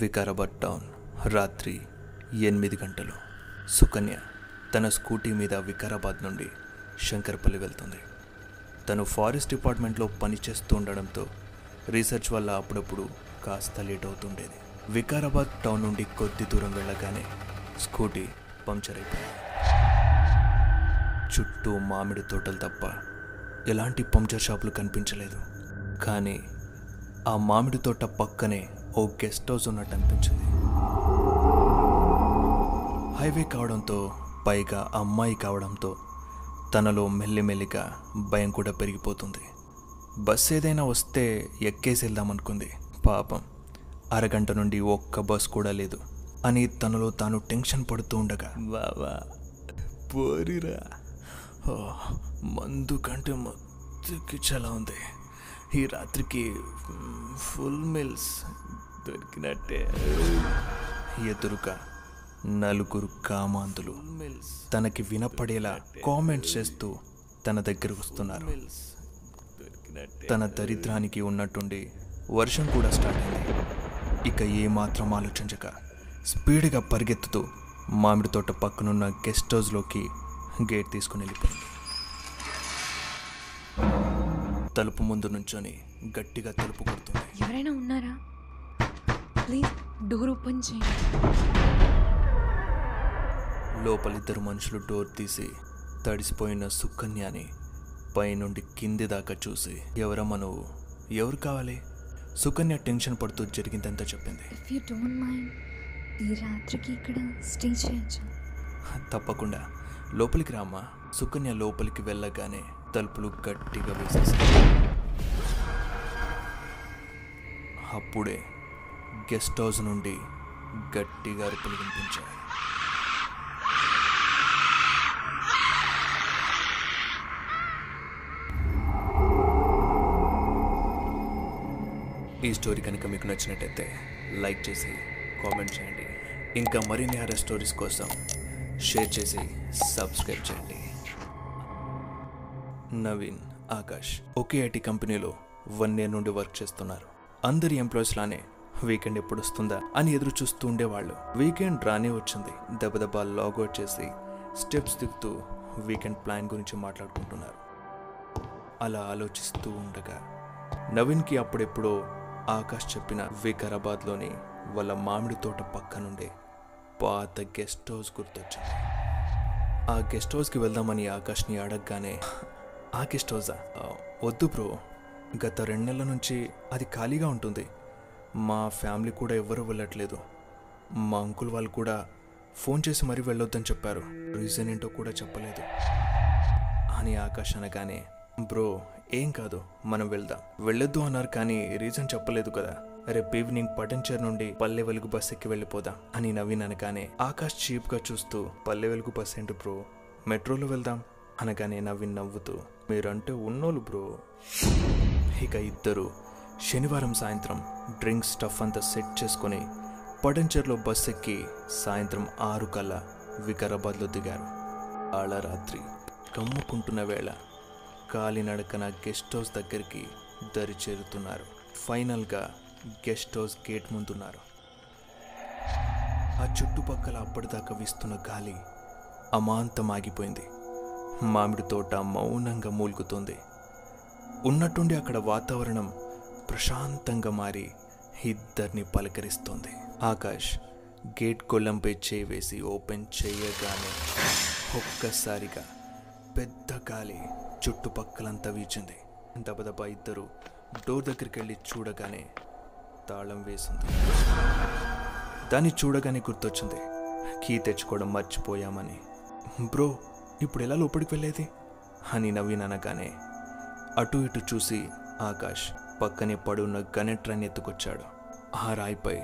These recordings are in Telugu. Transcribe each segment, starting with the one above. వికారాబాద్ టౌన్, రాత్రి 8 గంటలు. సుకన్య తన స్కూటీ మీద వికారాబాద్ నుండి శంకర్పల్లి వెళ్తుంది. తను ఫారెస్ట్ డిపార్ట్మెంట్లో పనిచేస్తూ ఉండడంతో రీసెర్చ్ వల్ల అప్పుడప్పుడు కాస్త లేట్ అవుతుండేది. వికారాబాద్ టౌన్ నుండి కొద్ది దూరం వెళ్ళగానే స్కూటీ పంక్చర్ అయిపోయింది. చుట్టూ మామిడి తోటలు తప్ప ఎలాంటి పంక్చర్ షాపులు కనిపించలేదు. కానీ ఆ మామిడి తోట పక్కనే ఓ గెస్ట్ హౌస్ ఉన్నట్టు అనిపించింది. హైవే కావడంతో, పైగా అమ్మాయి కావడంతో తనలో మెల్లిమెల్లిగా భయం కూడా పెరిగిపోతుంది. బస్సు ఏదైనా వస్తే ఎక్కేసి వెళ్దామనుకుంది. పాపం అరగంట నుండి ఒక్క బస్ కూడా లేదు అని తనలో తాను టెన్షన్ పడుతూ ఉండగా, బావా పోరిరా, మందు కంటే మత్తుకి చాలా ఉంది, ఈ రాత్రికి ఫుల్ మీల్స్ దొరికినట్టే. ఎదురుగా నలుగురు కామాంతులు తనకి వినపడేలా కామెంట్స్ చేస్తూ తన దగ్గరకు వస్తున్నారు. తన దరిద్రానికి ఉన్నట్టుండి వర్షం కూడా స్టార్ట్ అయింది. ఇక ఏమాత్రం ఆలోచించక స్పీడ్గా పరిగెత్తుతూ మామిడి తోట పక్కనున్న గెస్ట్ హౌస్లోకి గేట్ తీసుకుని వెళ్ళిపోయింది. తలుపు ముందు నుంచొని గట్టిగా తలుపు కొడుతుంది. ఎవరైనా ఉన్నారా? ప్లీజ్ డోర్ ఓపెన్ చేయండి. లోపలిద్దరు మనుషులు డోర్ తీసి తడిసిపోయిన సుకన్యని పైనుండి కింది దాకా చూసి, ఎవరమ్మా నువ్వు, ఎవరు కావాలి? సుకన్య టెన్షన్ పడుతూ జరిగిందంతా చెప్పింది. ఇఫ్ యు డోంట్ మైండ్ ఈ రాత్రికి ఇక్కడ స్టే చేయొచ్చు? తప్పకుండా, లోపలికి రామ్మా. సుకన్య లోపలికి వెళ్ళగానే తలుపులు గట్టిగా వేసేసాయి. అప్పుడే గెస్ట్ హౌస్ నుండి గట్టిగా అరుపులు వినిపించాయి. ఈ స్టోరీ కనుక మీకు నచ్చినట్టయితే లైక్ చేసి కామెంట్ చేయండి. ఇంకా మరిన్ని హారర్ స్టోరీస్ కోసం షేర్ చేసి సబ్స్క్రైబ్ చేయండి. నవీన్, ఆకాష్ ఒకే ఐటీ కంపెనీలో 1 year నుండి వర్క్ చేస్తున్నారు. అందరి ఎంప్లాయీస్ లానే వీకెండ్ ఎప్పుడు వస్తుందా అని ఎదురు చూస్తూ ఉండేవాళ్ళు. వీకెండ్ రానే వచ్చింది. దెబ్బ లాగౌట్ చేసి స్టెప్స్ దిగుతూ వీకెండ్ ప్లాన్ గురించి మాట్లాడుకుంటున్నారు. అలా ఆలోచిస్తూ ఉండగా నవీన్కి అప్పుడెప్పుడో ఆకాష్ చెప్పిన వికారాబాద్లోని వాళ్ళ మామిడి తోట పక్కనుండే పాత గెస్ట్ హౌస్ గుర్తొచ్చింది. ఆ గెస్ట్ హౌస్కి వెళ్దామని ఆకాష్ని అడగగానే, ఆ గెస్ట్ హౌసా? వద్దు బ్రో, గత 2 నెలల నుంచి అది ఖాళీగా ఉంటుంది. మా ఫ్యామిలీ కూడా ఎవ్వరూ వెళ్ళట్లేదు. మా అంకుల్ వాళ్ళు కూడా ఫోన్ చేసి మరీ వెళ్ళొద్దని చెప్పారు. రీజన్ ఏంటో కూడా చెప్పలేదు అని ఆకాష్ అనగానే, బ్రో ఏం కాదు, మనం వెళ్దాం. వెళ్ళొద్దు అన్నారు కానీ రీజన్ చెప్పలేదు కదా, రేపు ఈవినింగ్ పటంచేరు నుండి పల్లె వెలుగు బస్ ఎక్కి వెళ్ళిపోదాం అని నవీన్ అనగానే, ఆకాష్ చీప్గా చూస్తూ, పల్లె వెలుగు బస్ ఏంటి బ్రో, మెట్రోలో వెళ్దాం అనగానే నవీన్ నవ్వుతూ, మీరంటే ఉన్నోళ్ళు బ్రో. ఇక ఇద్దరు శనివారం సాయంత్రం డ్రింక్ స్టఫ్ అంతా సెట్ చేసుకుని పటంచేరులో బస్ ఎక్కి సాయంత్రం 6 కల్లా వికారాబాద్లో దిగారు. ఆళ్ళ రాత్రి కమ్ముకుంటున్న వేళ కాలినడకన గెస్ట్ హౌస్ దగ్గరికి దరి చేరుతున్నారు. ఫైనల్గా గెస్ట్ హౌస్ గేట్ ముందున్నారు. ఆ చుట్టుపక్కల అప్పటిదాకా వీస్తున్న గాలి అమాంతం ఆగిపోయింది. మామిడి తోట మౌనంగా మూలుగుతుంది. ఉన్నట్టుండి అక్కడ వాతావరణం ప్రశాంతంగా మారి ఇద్దరిని పలకరిస్తుంది. ఆకాష్ గేట్ కొల్లంపై చేయి వేసి ఓపెన్ చేయగానే ఒక్కసారిగా పెద్ద గాలి చుట్టుపక్కలంతా వీచింది. దబదబా ఇద్దరు డోర్ దగ్గరికి వెళ్ళి చూడగానే తాళం వేసింది. దాన్ని చూడగానే గుర్తొచ్చింది, కీ తెచ్చుకోవడం మర్చిపోయామని. బ్రో ఇప్పుడు ఎలా లోపలికి వెళ్ళేది అని నవీన్ అనగానే, అటు ఇటు చూసి ఆకాష్ పక్కనే పడున్న గనెట్రాన్ని ఎత్తుకొచ్చాడు. ఆ రాయిపై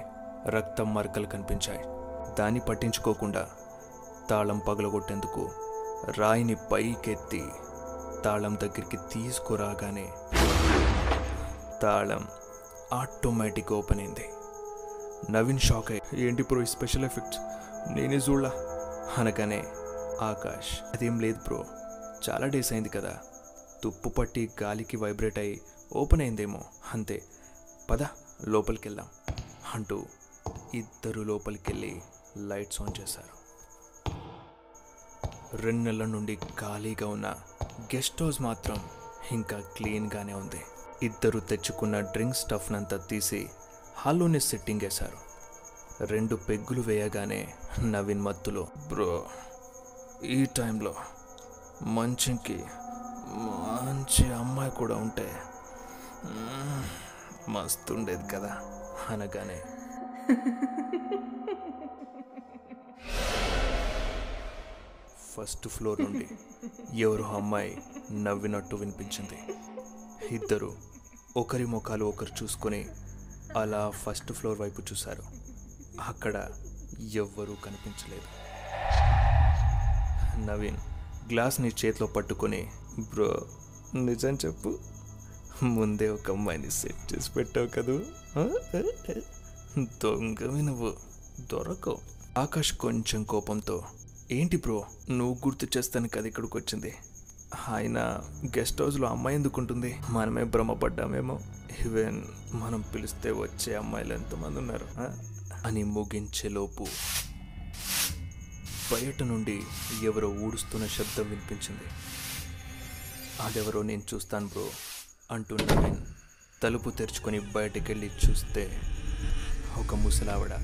రక్తం మరకలు కనిపించాయి. దాన్ని పట్టించుకోకుండా తాళం పగలగొట్టేందుకు రాయిని పైకెత్తి తాళం దగ్గరికి తీసుకురాగానే తాళం ఆటోమేటిక్ ఓపెన్ అయింది. నవీన్ షాక్ అయ్యి, ఏంటి బ్రో ఈ స్పెషల్ ఎఫెక్ట్స్, నేనే చూడలా అనగానే ఆకాష్, అదేం లేదు బ్రో, చాలా డేస్ అయింది కదా, తుప్పు పట్టి గాలికి వైబ్రేట్ అయ్యి ఓపెన్ అయిందేమో, అంతే, పద లోపలికి వెళ్దాం అంటూ ఇద్దరు లోపలికెళ్ళి లైట్స్ ఆన్ చేశారు. 2 నెలల నుండి ఖాళీగా ఉన్న గెస్ట్ హౌస్ మాత్రం ఇంకా క్లీన్గానే ఉంది. ఇద్దరు తెచ్చుకున్న డ్రింక్ స్టఫ్నంతా తీసి హాల్లోనే సెట్టింగ్ వేశారు. 2 పెగ్గులు వేయగానే నవీన్ మత్తులో, బ్రో ఈ టైంలో మంచింకి మంచి అమ్మాయి కూడా ఉంటే మస్తుండేది కదా అనగానే ఫస్ట్ ఫ్లోర్ నుండి ఎవరో అమ్మాయి నవ్వినట్టు వినిపించింది. ఇద్దరు ఒకరి ముఖాలు ఒకరు చూసుకొని అలా ఫస్ట్ ఫ్లోర్ వైపు చూశారు. అక్కడ ఎవ్వరూ కనిపించలేదు. నవీన్ గ్లాస్ని చేతిలో పట్టుకొని, బ్రో నిజం చెప్పు, ముందే ఒక అమ్మాయిని సెట్ చేసి పెట్టావు కదూ, దొంగవి నువ్వు, దొరకవు. ఆకాష్ కొంచెం కోపంతో, ఏంటి బ్రో నువ్వు గుర్తు చేస్తాను కదా ఇక్కడికి వచ్చింది, ఆయన గెస్ట్ హౌస్లో అమ్మాయి ఎందుకుంటుంది, మనమే భ్రమపడ్డామేమో, ఈవెన్ మనం పిలిస్తే వచ్చే అమ్మాయిలు ఎంతమంది ఉన్నారు అని ముగించేలోపు బయట నుండి ఎవరో ఊడుస్తున్న శబ్దం వినిపించింది. అదెవరో నేను చూస్తాను బ్రో అంటూ నవీన్ తలుపు తెరుచుకొని బయటకెళ్ళి చూస్తే ఒక ముసలావిడ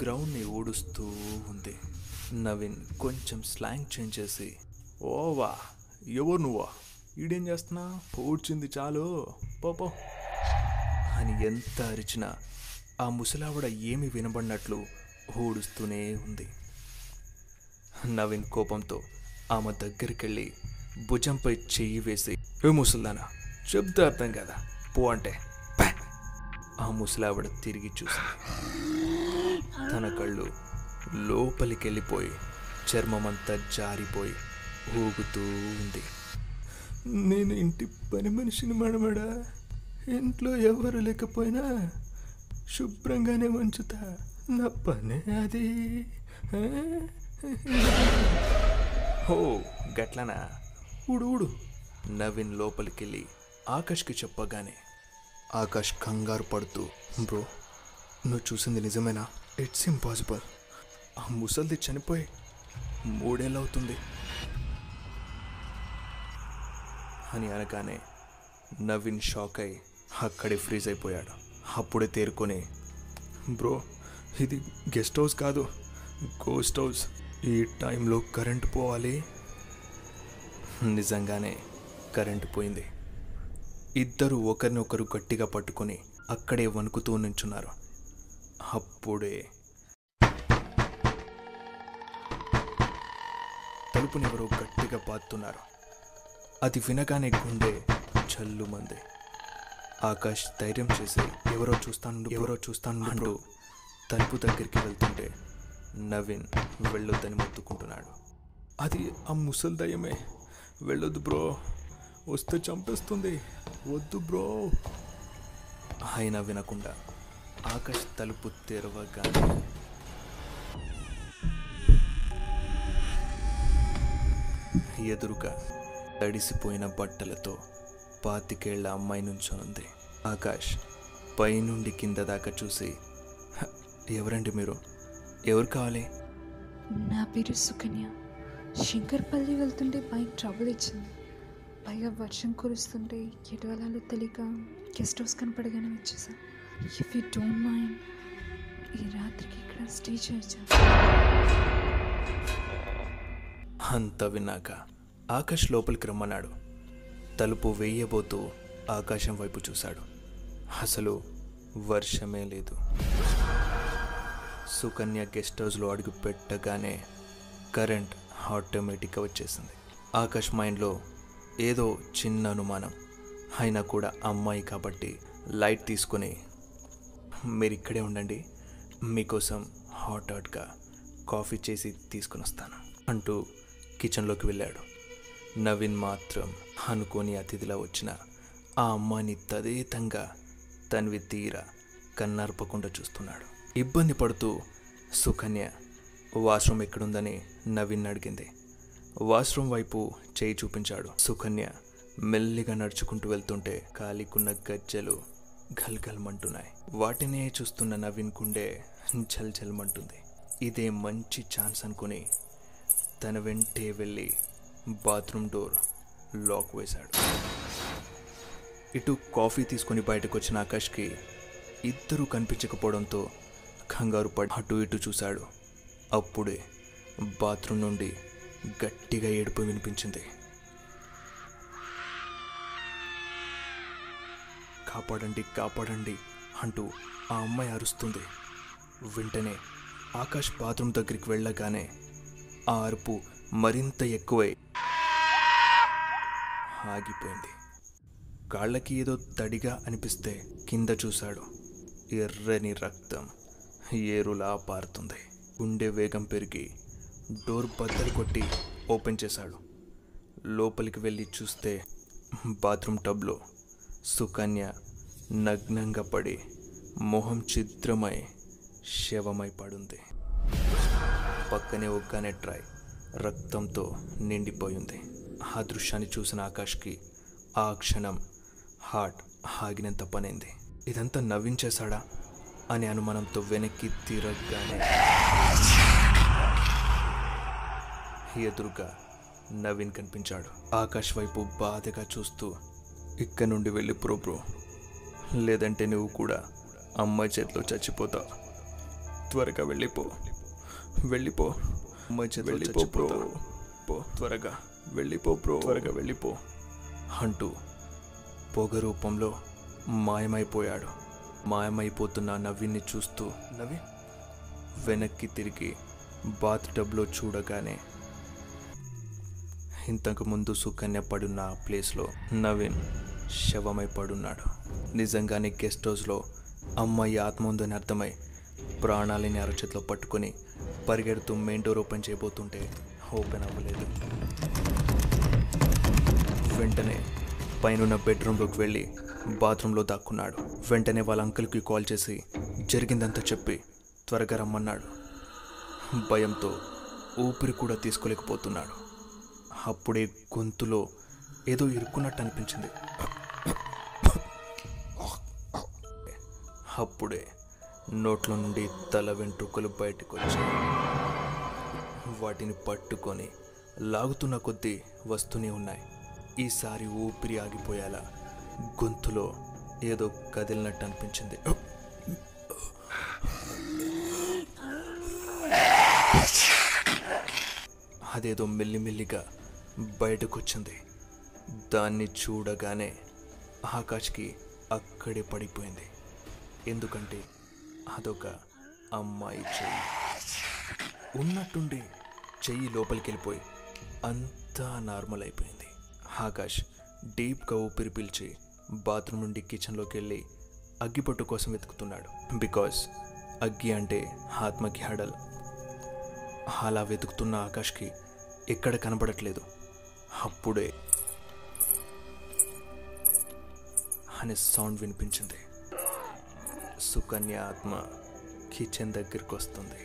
గ్రౌండ్ని ఊడుస్తూ ఉంది. నవీన్ కొంచెం స్లాంగ్ చేంజ్ చేసి, ఓవా ఎవరు నువ్వా, ఈడేం చేస్తున్నా, పోడ్చింది చాలు పోపో అని ఎంత అరిచినా ఆ ముసలావిడ ఏమి వినబడినట్లు ఊడుస్తూనే ఉంది. నవీన్ కోపంతో ఆమె దగ్గరికెళ్ళి భుజంపై చెయ్యి వేసి, ఏ ముసల్దానా చెప్తే అర్థం కదా పో అంటే, ఆ ముసలావిడ తిరిగి చూసి తన కళ్ళు లోపలికి వెళ్ళిపోయి చర్మమంతా జారిపోయి ఊగుతూ ఉంది. నేను ఇంటి పని మనిషిని మడమడా, ఇంట్లో ఎవరు లేకపోయినా శుభ్రంగానే ఉంచుతా, నా పనే అది. ఓ గట్లనా, ఊడు నవీన్ లోపలికెళ్ళి ఆకాష్కి చెప్పగానే ఆకాష్ కంగారు పడుతూ, బ్రో నువ్వు చూసింది నిజమేనా, ఇట్స్ ఇంపాసిబుల్, ఆ ముసల్ది చనిపోయి 3 ఏళ్ళు అవుతుంది అని అనగానే నవీన్ షాక్ అయి అక్కడే ఫ్రీజ్ అయిపోయాడు. అప్పుడే తేరుకొని, బ్రో ఇది గెస్ట్ హౌస్ కాదు, గోస్ట్ హౌస్, ఈ టైంలో కరెంట్ పోవాలి. నిజంగానే కరెంట్ పోయింది. ఇద్దరు ఒకరినొకరు గట్టిగా పట్టుకొని అక్కడే వణుకుతూ నించున్నారు. అప్పుడే తలుపునెవరో గట్టిగా పాతున్నారు. అది వినగానే గుండె చల్లుమంది. ఆకాష్ ధైర్యం చేసి, ఎవరో చూస్తాను అంటూ తలుపు దగ్గరికి వెళ్తుంటే నవీన్ వెళ్ళొద్దని మొత్తుకుంటున్నాడు. అది ఆ ముసలి దయ్యమే, వెళ్ళొద్దు బ్రో, వస్తే చంపేస్తుంది, వద్దు బ్రో. అయినా వినకుండా ఆకాష్ తలుపు తెరవగానే ఎదురుగా తడిసిపోయిన బట్టలతో 25 ఏళ్ల అమ్మాయి నుంచోనుంది. ఆకాష్ పైనుండి కింద దాకా చూసి, ఎవరండి మీరు, ఎవరు కావాలి? నా పేరు సుకన్య. శంకర్పల్లి వెళ్తుంటే బైక్ ట్రబుల్ ఇచ్చింది. పైగా వర్షం కురుస్తుంటే ఎటువలాలో తెలియక గెస్ట్ హౌస్ కనపడగానే వచ్చేసాను. ఇఫ్ యూ డోంట్ మైండ్ ఈ రాత్రికి ఇక్కడ స్టే చేయొచ్చా? అంత విన్నాక ఆకాష్ లోపలికి రమ్మన్నాడు. తలుపు వేయబోతూ ఆకాశం వైపు చూశాడు. అసలు వర్షమే లేదు. సుకన్య గెస్ట్ హౌస్లో అడుగు పెట్టగానే కరెంట్ ఆటోమేటిక్గా వచ్చేసింది. ఆకాష్ మైండ్లో ఏదో చిన్న అనుమానం. అయినా కూడా అమ్మాయి కాబట్టి లైట్ తీసుకొని, మీరు ఇక్కడే ఉండండి, మీకోసం హాట్ హాట్గా కాఫీ చేసి తీసుకుని వస్తాను అంటూ కిచెన్లోకి వెళ్ళాడు. నవీన్ మాత్రం అనుకోని అతిథిలా వచ్చిన ఆ అమ్మాయిని తదేతంగా తన్వి తీరా కన్నార్పకుండా చూస్తున్నాడు. ఇబ్బంది పడుతూ సుకన్య వాష్రూమ్ ఎక్కడుందని నవీన్ అడిగింది. వాష్రూమ్ వైపు చేయి చూపించాడు. సుకన్య మెల్లిగా నడుచుకుంటూ వెళ్తుంటే కాలికున్న గజ్జలు ఘల్ఘల్మంటున్నాయి. వాటినే చూస్తున్న నవీన్ గుండె ఝల్ఝల్మంటుంది. ఇదే మంచి ఛాన్స్ అనుకుని తన వెంటే వెళ్ళి బాత్రూమ్ డోర్ లాక్ వేశాడు. ఇటు కాఫీ తీసుకొని బయటకు వచ్చిన ఆకాష్కి ఇద్దరూ కనిపించకపోవడంతో కంగారు పడి అటు ఇటు చూశాడు. అప్పుడే బాత్రూమ్ నుండి గట్టిగా ఏడుపు వినిపించింది. కాపాడండి కాపాడండి అంటూ ఆ అమ్మాయి అరుస్తుంది. వెంటనే ఆకాష్ బాత్రూమ్ దగ్గరికి వెళ్ళగానే ఆ అరుపు మరింత ఎక్కువై ఆగిపోయింది. కాళ్ళకి ఏదో తడిగా అనిపిస్తే కింద చూశాడు. ఎర్రని రక్తం ఏరులా పారుతుంది. గుండె వేగం పెరిగి డోర్ బద్దలు కొట్టి ఓపెన్ చేశాడు. లోపలికి వెళ్ళి చూస్తే బాత్రూమ్ టబ్లో సుకన్య నగ్నంగా పడి మొహం చిత్రమై శవమై పడుంది. పక్కనే ఒక గనెట్రాయ్ రక్తంతో నిండిపోయింది. ఆ దృశ్యాన్ని చూసిన ఆకాష్కి ఆ క్షణం హార్ట్ ఆగినంత పనైంది. ఇదంతా నవీన్ చేశాడా అనే అనుమానంతో వెనక్కి తిరగగానే ఎదురుగా నవీన్ కనిపించాడు. ఆకాష్ వైపు బాధగా చూస్తూ, ఇక్కడ నుండి వెళ్ళి బ్రో, లేదంటే నువ్వు కూడా అమ్మాయి చేతిలో చచ్చిపోతావు, త్వరగా వెళ్ళిపో, అమ్మాయి చేతిలో వెళ్ళిపో, త్వరగా వెళ్ళిపో బ్రో, త్వరగా వెళ్ళిపో అంటూ పొగ రూపంలో మాయమైపోయాడు. మాయమైపోతున్న నవీన్ని చూస్తూ నవీన్ వెనక్కి తిరిగి బాత్ టబ్లో చూడగానే ఇంతకుముందు సుకన్య పడున్న ఆ ప్లేస్లో నవీన్ శవమై పడున్నాడు. నిజంగానే గెస్ట్ హౌస్లో అమ్మాయి ఆత్మ ఉందని అర్థమై ప్రాణాలని అరచేతిలో పట్టుకొని పరిగెడుతూ మెయిన్ డోర్ ఓపెన్ చేయబోతుంటే ఓపెన్ అవ్వలేదు. వెంటనే పైనున్న బెడ్రూమ్లోకి వెళ్ళి బాత్రూంలో దాక్కున్నాడు. వెంటనే వాళ్ళ అంకుల్కి కాల్ చేసి జరిగిందంతా చెప్పి త్వరగా రమ్మన్నాడు. భయంతో ఊపిరి కూడా తీసుకోలేకపోతున్నాడు. అప్పుడే గొంతులో ఏదో ఇరుక్కున్నట్టు అనిపించింది. అప్పుడే నోట్లో నుండి తల వెంట్రుకలు బయటకు వచ్చాయి. వాటిని పట్టుకొని లాగుతున్న కొద్దీ వస్తూనే ఉన్నాయి. ఈసారి ఊపిరి ఆగిపోయేలా గొంతులో ఏదో కదిలినట్టు అనిపించింది. అదేదో మెల్లిమెల్లిగా బయటకు వచ్చింది. దాన్ని చూడగానే ఆకాష్కి అక్కడే పడిపోయింది. ఎందుకంటే అదొక అమ్మాయి చెయ్యి. ఉన్నట్టుండి చెయ్యి లోపలికి వెళ్ళిపోయి అంతా నార్మల్ అయిపోయింది. ఆకాష్ డీప్గా ఊపిరి పీల్చి బాత్రూమ్ నుండి కిచెన్లోకి వెళ్ళి అగ్గిపొట్టు కోసం వెతుకుతున్నాడు. బికాజ్ అగ్గి అంటే ఆత్మకి హడల్. అలా వెతుకుతున్న ఆకాష్కి ఎక్కడ కనబడట్లేదు. అప్పుడే అనే సౌండ్ వినిపించింది. సుకన్య ఆత్మ కిచెన్ దగ్గరికి వస్తుంది.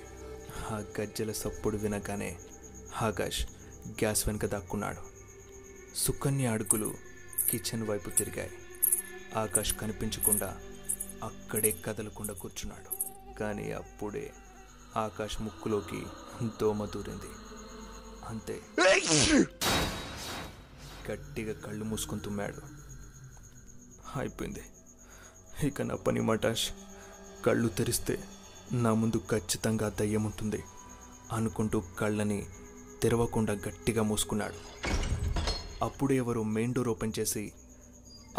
ఆ గజ్జల సప్పుడు వినగానే ఆకాష్ గ్యాస్ వెనుక దాక్కున్నాడు. సుకన్య అడుగులు కిచెన్ వైపు తిరిగాయి. ఆకాష్ కనిపించకుండా అక్కడే కదలకుండా కూర్చున్నాడు. కానీ అప్పుడే ఆకాష్ ముక్కులోకి దోమ దూరింది. అంతే, గట్టిగా కళ్ళు మూసుకొని తుమ్మాడు. అయిపోయింది ఇక నా పని మటాష్. కళ్ళు తెరిస్తే నా ముందు ఖచ్చితంగా దయ్యం ఉంటుంది అనుకుంటూ కళ్ళని తెరవకుండా గట్టిగా మూసుకున్నాడు. అప్పుడే ఎవరో మెయిన్ డోర్ ఓపెన్ చేసి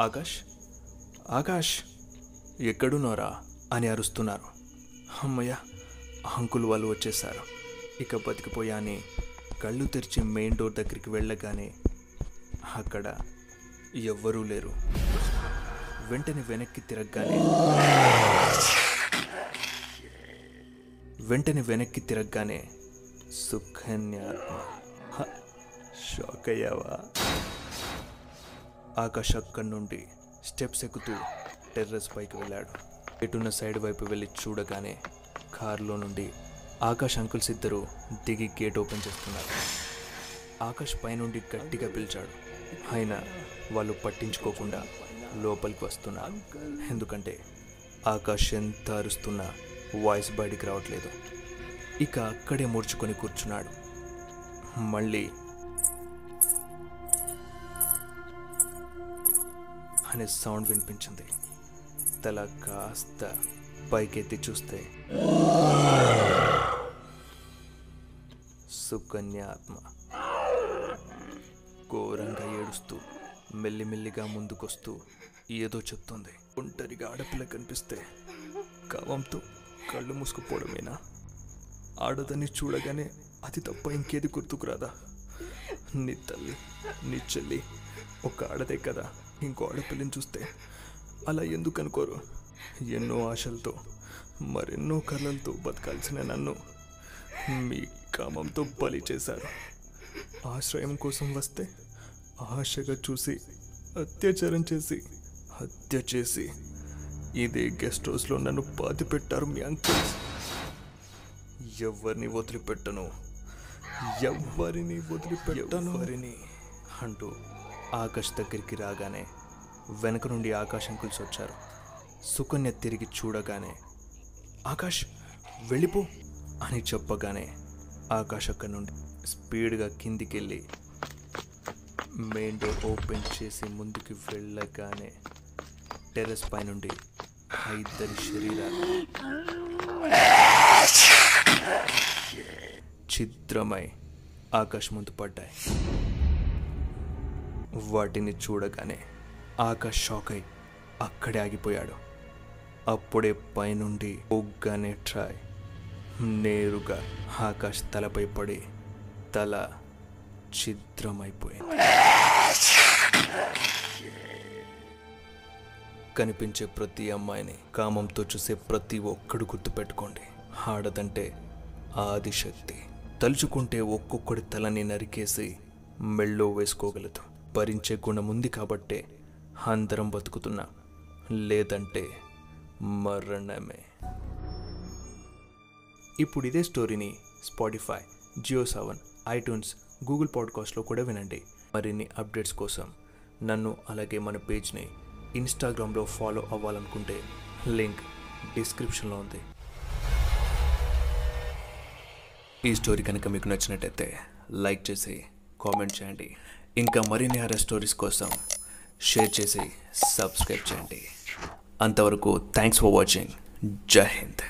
ఆకాష్ ఆకాష్ ఎక్కడున్నారా అని అరుస్తున్నారు. అమ్మయ్య, అంకుల్ వాళ్ళు వచ్చేసారు, ఇక బతికిపోయా అని కళ్ళు తెరిచి మెయిన్ డోర్ దగ్గరికి వెళ్ళగానే అక్కడ ఎవ్వరూ లేరు. వెంటనే వెనక్కి తిరగగానే సుకన్య ఆత్మ. షాక్ అయ్యావా? ఆకాష్ అక్కడి నుండి స్టెప్స్ ఎక్కుతూ టెర్రస్ పైకి వెళ్ళాడు. ఎటున్న సైడ్ వైపు వెళ్ళి చూడగానే కారులో నుండి ఆకాష్ అంకుల్స్ ఇద్దరు దిగి గేట్ ఓపెన్ చేస్తున్నారు. ఆకాష్ పైనుండి గట్టిగా పిలిచాడు, అయినా వాళ్ళు పట్టించుకోకుండా లోపలికి వస్తున్నాను. ఎందుకంటే ఆకాష్ ఎంత అరుస్తున్నా వాయిస్ బయటికి రావట్లేదు. ఇక అక్కడే ముడుచుకొని కూర్చున్నాడు. మళ్ళీ అనే సౌండ్ వినిపించింది. తల కాస్త పైకెత్తి చూస్తే సుకన్య ఆత్మ ఘోరంగా ఏడుస్తూ మెల్లిమెల్లిగా ముందుకొస్తూ ఏదో చెప్తుంది. ఒంటరిగా ఆడపిల్ల కనిపిస్తే కావంతో కళ్ళు మూసుకుపోవడమేనా? ఆడదని చూడగానే అది తప్ప ఇంకేది గుర్తుకురాదా? నీ తల్లి, నీ చెల్లి ఒక ఆడదే కదా, ఇంకో ఆడపిల్లని చూస్తే అలా ఎందుకు అనుకోరు? ఎన్నో ఆశలతో మరెన్నో కళ్ళతో బతకాల్సిన నన్ను మీ కామంతో బలి చేశారు. ఆశ్రయం కోసం వస్తే ఆశగా చూసి అత్యాచారం చేసి హత్య చేసి ఇదే గెస్ట్ హౌస్లో నన్ను పాతి పెట్టారు మీ అంకిల్స్. ఎవరిని వదిలిపెట్టను అంటూ ఆకాష్ దగ్గరికి రాగానే వెనక నుండి ఆకాష్ అంకుల్స్ వచ్చారు. సుకన్య తిరిగి చూడగానే ఆకాష్ వెళ్ళిపో అని చెప్పగానే ఆకాష్ అక్కడి నుండి స్పీడ్గా కిందికి వెళ్ళి మెయిన్ డోర్ ఓపెన్ చేసి ముందుకి వెళ్ళగానే టెర్రస్ పై నుండి ఇద్దరి శరీరాలు చిత్రమై ఆకాష్ ముందు పడ్డాయి. వాటిని చూడగానే ఆకాష్ షాక్ అయి అక్కడే ఆగిపోయాడు. అప్పుడే పైనుండి ఒగ్గానే ట్రై నేరుగా ఆకాష్ తలపై పడి తల చిత్రమైపోయింది. కనిపించే ప్రతి అమ్మాయిని కామంతో చూసే ప్రతి ఒక్కడు గుర్తుపెట్టుకోండి, ఆడదంటే ఆదిశక్తి. తలుచుకుంటే ఒక్కొక్కడి తలని నరికేసి మెళ్ళో వేసుకోగలదు. భరించే గుణం ఉంది కాబట్టే అందరం బతుకుతున్నా, లేదంటే మరణమే. ఇప్పుడు ఇదే స్టోరీని స్పాటిఫై, జియో 7, iTunes, గూగుల్ పాడ్కాస్ట్లో కూడా వినండి. మరిన్ని అప్డేట్స్ కోసం నన్ను అలాగే మన పేజ్ని ఇన్స్టాగ్రామ్లో ఫాలో అవ్వాలనుకుంటే లింక్ డిస్క్రిప్షన్లో ఉంది. ఈ స్టోరీ కనుక మీకు నచ్చినట్టయితే లైక్ చేసి కామెంట్ చేయండి. ఇంకా మరిన్ని హారర్ స్టోరీస్ కోసం షేర్ చేసి సబ్స్క్రైబ్ చేయండి. అంతవరకు థ్యాంక్స్ ఫర్ వాచింగ్. జై హింద్.